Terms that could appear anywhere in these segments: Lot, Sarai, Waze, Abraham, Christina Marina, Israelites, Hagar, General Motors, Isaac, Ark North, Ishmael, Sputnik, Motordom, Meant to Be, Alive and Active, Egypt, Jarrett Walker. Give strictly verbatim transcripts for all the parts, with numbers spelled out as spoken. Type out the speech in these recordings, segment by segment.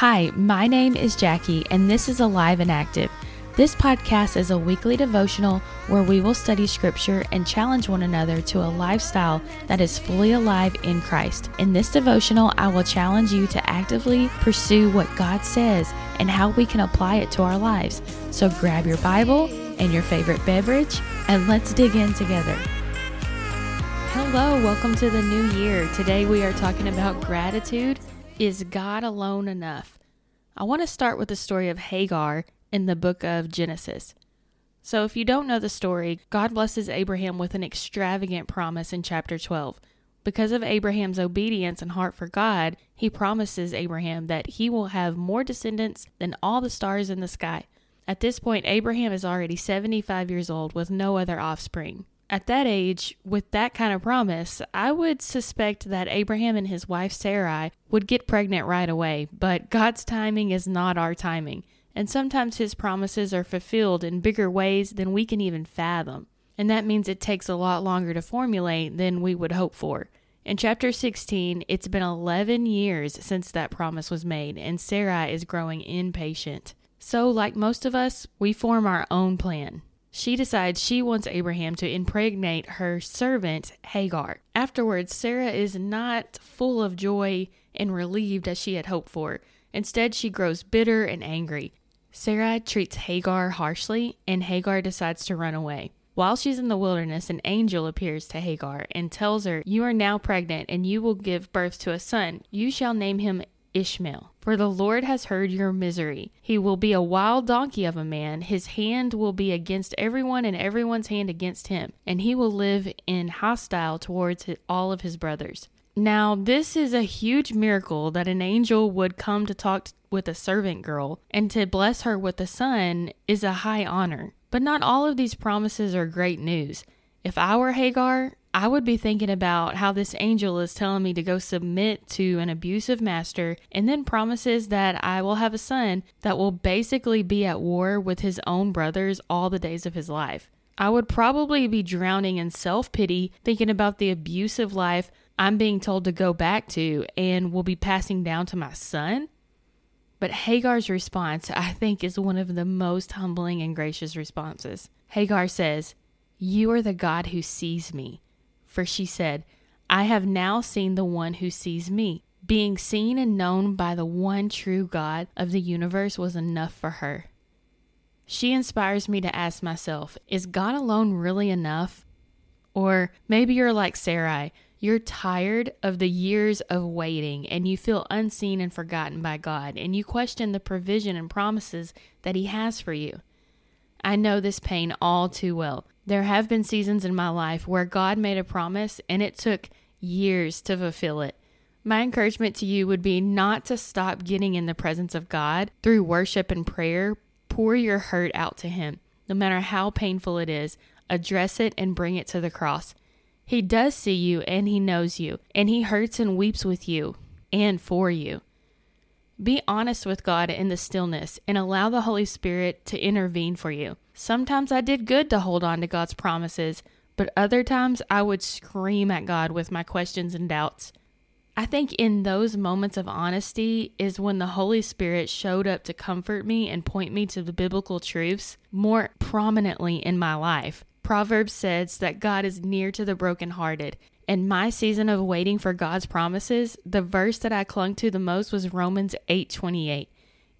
Hi, my name is Jackie, and this is Alive and Active. This podcast is a weekly devotional where we will study scripture and challenge one another to a lifestyle that is fully alive in Christ. In this devotional, I will challenge you to actively pursue what God says and how we can apply it to our lives. So grab your Bible and your favorite beverage, and let's dig in together. Hello, welcome to the new year. Today we are talking about gratitude. Is God alone enough? I want to start with the story of Hagar in the book of Genesis. So if you don't know the story, God blesses Abraham with an extravagant promise in chapter twelve. Because of Abraham's obedience and heart for God, he promises Abraham that he will have more descendants than all the stars in the sky. At this point, Abraham is already seventy-five years old with no other offspring. At that age, with that kind of promise, I would suspect that Abraham and his wife Sarai would get pregnant right away, but God's timing is not our timing, and sometimes his promises are fulfilled in bigger ways than we can even fathom, and that means it takes a lot longer to formulate than we would hope for. In chapter sixteen, it's been eleven years since that promise was made, and Sarai is growing impatient. So, like most of us, we form our own plan. She decides she wants Abraham to impregnate her servant, Hagar. Afterwards, Sarah is not full of joy and relieved as she had hoped for. Instead, she grows bitter and angry. Sarah treats Hagar harshly, and Hagar decides to run away. While she's in the wilderness, an angel appears to Hagar and tells her, "You are now pregnant, and you will give birth to a son. You shall name him Ishmael, for the Lord has heard your misery. He will be a wild donkey of a man. His hand will be against everyone and everyone's hand against him, and he will live in hostile towards all of his brothers." Now, this is a huge miracle that an angel would come to talk with a servant girl, and to bless her with a son is a high honor. But not all of these promises are great news. If I were Hagar, I would be thinking about how this angel is telling me to go submit to an abusive master and then promises that I will have a son that will basically be at war with his own brothers all the days of his life. I would probably be drowning in self-pity, thinking about the abusive life I'm being told to go back to and will be passing down to my son. But Hagar's response, I think, is one of the most humbling and gracious responses. Hagar says, "You are the God who sees me." For she said, "I have now seen the one who sees me." Being seen and known by the one true God of the universe was enough for her. She inspires me to ask myself, is God alone really enough? Or maybe you're like Sarai. You're tired of the years of waiting, and you feel unseen and forgotten by God, and you question the provision and promises that He has for you. I know this pain all too well. There have been seasons in my life where God made a promise and it took years to fulfill it. My encouragement to you would be not to stop getting in the presence of God through worship and prayer. Pour your hurt out to Him. No matter how painful it is, address it and bring it to the cross. He does see you and He knows you, and He hurts and weeps with you and for you. Be honest with God in the stillness and allow the Holy Spirit to intervene for you. Sometimes I did good to hold on to God's promises, but other times I would scream at God with my questions and doubts. I think in those moments of honesty is when the Holy Spirit showed up to comfort me and point me to the biblical truths more prominently in my life. Proverbs says that God is near to the brokenhearted. In my season of waiting for God's promises, the verse that I clung to the most was Romans eight twenty-eight.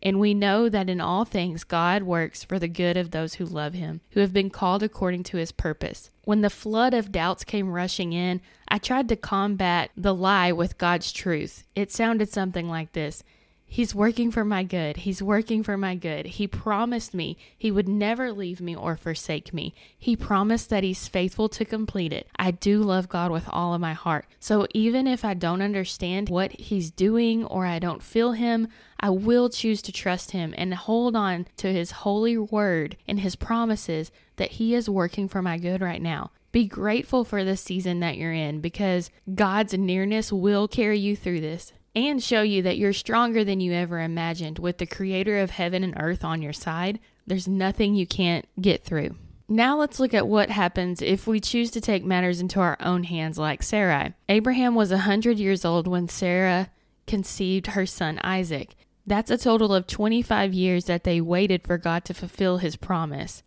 And we know that in all things God works for the good of those who love Him, who have been called according to His purpose. When the flood of doubts came rushing in, I tried to combat the lie with God's truth. It sounded something like this: He's working for my good. He's working for my good. He promised me He would never leave me or forsake me. He promised that He's faithful to complete it. I do love God with all of my heart. So even if I don't understand what He's doing or I don't feel Him, I will choose to trust Him and hold on to His holy word and His promises that He is working for my good right now. Be grateful for the season that you're in, because God's nearness will carry you through this and show you that you're stronger than you ever imagined. With the Creator of heaven and earth on your side, there's nothing you can't get through. Now let's look at what happens if we choose to take matters into our own hands like Sarai. Abraham was one hundred years old when Sarah conceived her son Isaac. That's a total of twenty-five years that they waited for God to fulfill his promise.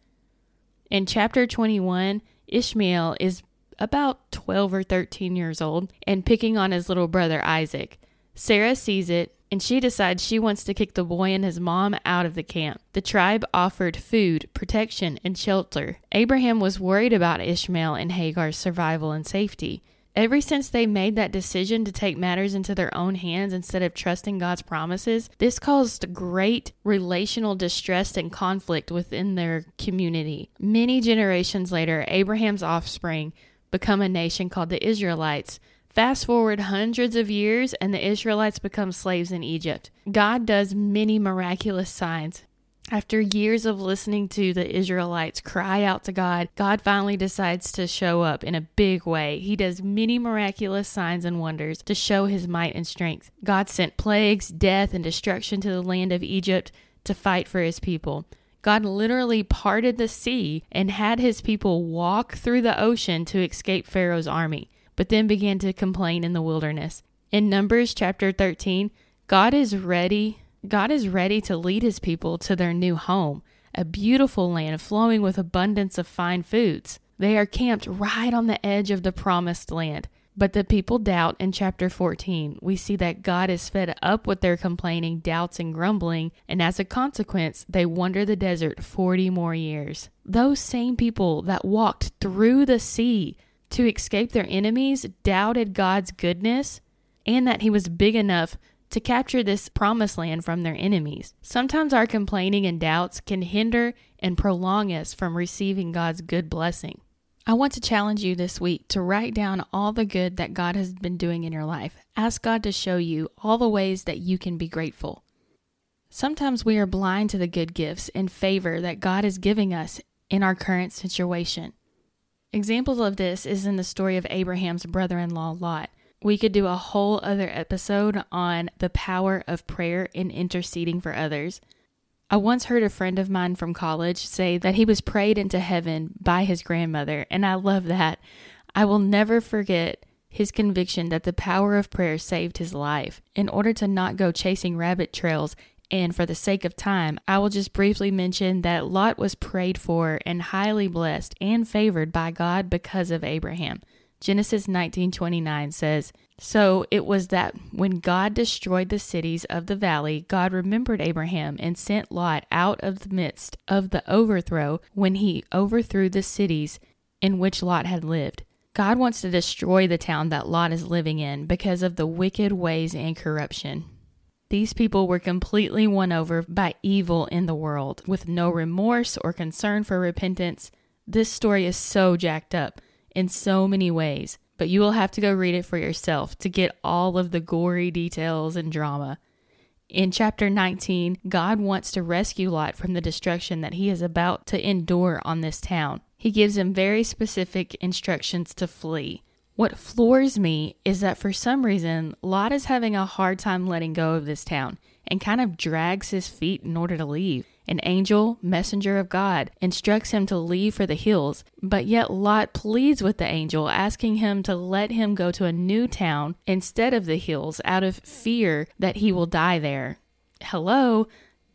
In chapter twenty-one, Ishmael is about twelve or thirteen years old and picking on his little brother Isaac. Sarah sees it, and she decides she wants to kick the boy and his mom out of the camp. The tribe offered food, protection, and shelter. Abraham was worried about Ishmael and Hagar's survival and safety. Ever since they made that decision to take matters into their own hands instead of trusting God's promises, this caused great relational distress and conflict within their community. Many generations later, Abraham's offspring become a nation called the Israelites. Fast forward hundreds of years, and the Israelites become slaves in Egypt. God does many miraculous signs. After years of listening to the Israelites cry out to God, God finally decides to show up in a big way. He does many miraculous signs and wonders to show his might and strength. God sent plagues, death, and destruction to the land of Egypt to fight for his people. God literally parted the sea and had his people walk through the ocean to escape Pharaoh's army, but then began to complain in the wilderness. In Numbers chapter thirteen, God is ready God is ready to lead his people to their new home, a beautiful land flowing with abundance of fine foods. They are camped right on the edge of the promised land. But the people doubt. In chapter fourteen, we see that God is fed up with their complaining, doubts, and grumbling, and as a consequence, they wander the desert forty more years. Those same people that walked through the sea to escape their enemies doubted God's goodness and that he was big enough to capture this promised land from their enemies. Sometimes our complaining and doubts can hinder and prolong us from receiving God's good blessing. I want to challenge you this week to write down all the good that God has been doing in your life. Ask God to show you all the ways that you can be grateful. Sometimes we are blind to the good gifts and favor that God is giving us in our current situation. Examples of this is in the story of Abraham's brother-in-law, Lot. We could do a whole other episode on the power of prayer and interceding for others. I once heard a friend of mine from college say that he was prayed into heaven by his grandmother, and I love that. I will never forget his conviction that the power of prayer saved his life. In order to not go chasing rabbit trails, and for the sake of time, I will just briefly mention that Lot was prayed for and highly blessed and favored by God because of Abraham. Genesis nineteen twenty-nine says, "So it was that when God destroyed the cities of the valley, God remembered Abraham and sent Lot out of the midst of the overthrow when he overthrew the cities in which Lot had lived." God wants to destroy the town that Lot is living in because of the wicked ways and corruption. These people were completely won over by evil in the world with no remorse or concern for repentance. This story is so jacked up in so many ways, but you will have to go read it for yourself to get all of the gory details and drama. In chapter nineteen, God wants to rescue Lot from the destruction that he is about to endure on this town. He gives him very specific instructions to flee. What floors me is that for some reason, Lot is having a hard time letting go of this town and kind of drags his feet in order to leave. An angel, messenger of God, instructs him to leave for the hills, but yet Lot pleads with the angel, asking him to let him go to a new town instead of the hills out of fear that he will die there. Hello?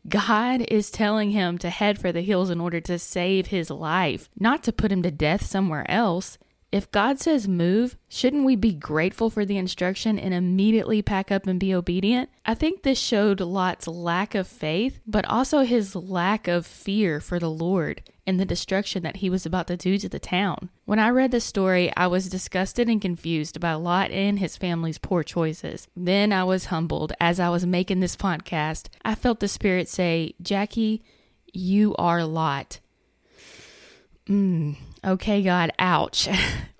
God is telling him to head for the hills in order to save his life, not to put him to death somewhere else. If God says move, shouldn't we be grateful for the instruction and immediately pack up and be obedient? I think this showed Lot's lack of faith, but also his lack of fear for the Lord and the destruction that he was about to do to the town. When I read the story, I was disgusted and confused by Lot and his family's poor choices. Then I was humbled as I was making this podcast. I felt the Spirit say, "Jackie, you are Lot." Mm, okay, God, ouch.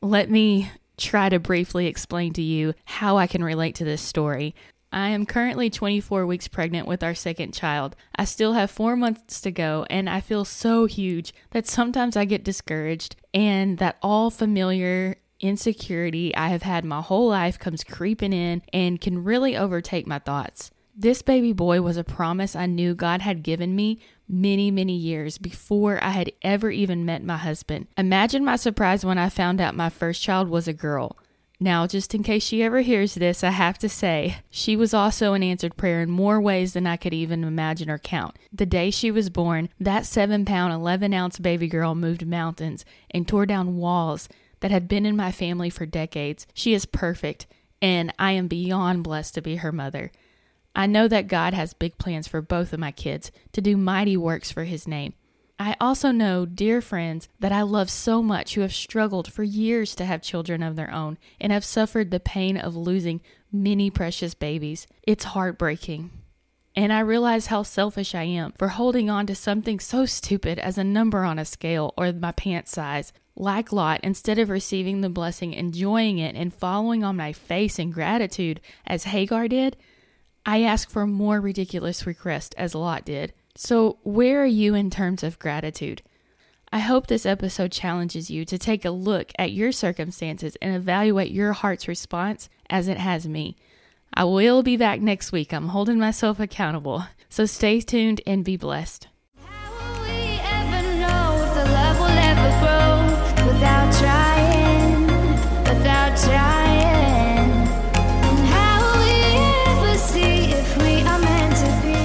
Let me try to briefly explain to you how I can relate to this story. I am currently twenty-four weeks pregnant with our second child. I still have four months to go, and I feel so huge that sometimes I get discouraged and that all familiar insecurity I have had my whole life comes creeping in and can really overtake my thoughts. This baby boy was a promise I knew God had given me many, many years before I had ever even met my husband. Imagine my surprise when I found out my first child was a girl. Now, just in case she ever hears this, I have to say, she was also an answered prayer in more ways than I could even imagine or count. The day she was born, that seven pound, eleven ounce baby girl moved mountains and tore down walls that had been in my family for decades. She is perfect, and I am beyond blessed to be her mother. I know that God has big plans for both of my kids to do mighty works for His name. I also know, dear friends, that I love so much who have struggled for years to have children of their own and have suffered the pain of losing many precious babies. It's heartbreaking. And I realize how selfish I am for holding on to something so stupid as a number on a scale or my pant size. Like Lot, instead of receiving the blessing, enjoying it, and following on my face in gratitude as Hagar did, I ask for more ridiculous requests as Lot did. So where are you in terms of gratitude? I hope this episode challenges you to take a look at your circumstances and evaluate your heart's response as it has me. I will be back next week. I'm holding myself accountable. So stay tuned and be blessed. How will we ever know if the love will ever grow without trying, without trying? And how will we ever see if we are meant to be?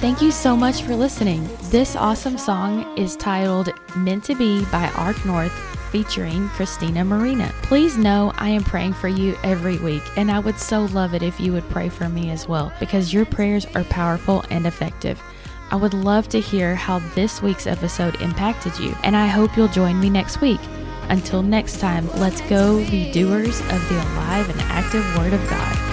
Thank you so much for listening. This awesome song is titled Meant to Be by Ark North, featuring Christina Marina. Please know I am praying for you every week, and I would so love it if you would pray for me as well, because your prayers are powerful and effective. I would love to hear how this week's episode impacted you, and I hope you'll join me next week. Until next time, let's go be doers of the alive and active Word of God.